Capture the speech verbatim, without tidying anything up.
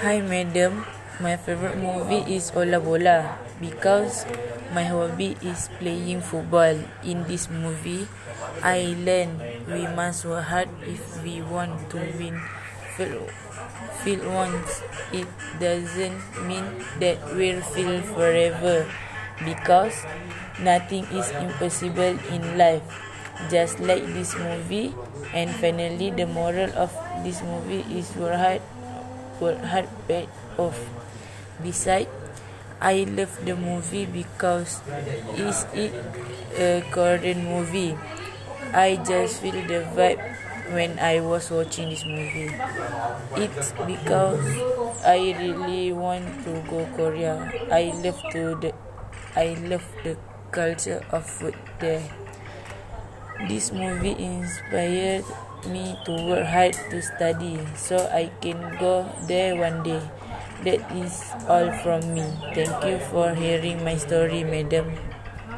Hi madam, my favorite movie is Ola Bola because my hobby is playing football. In this movie, I learned we must work hard if we want to win. Feel once, it doesn't mean that we'll feel forever because nothing is impossible in life. Just like this movie. And finally, the moral of this movie is work hard, work hard paid off. Besides, I love the movie because it's a Korean movie. I just feel the vibe when I was watching this movie. It's because I really want to go Korea. I love to the, I love the culture of food there. This movie inspired me to work hard to study so I can go there one day. That is all from me. Thank you for hearing my story, madam.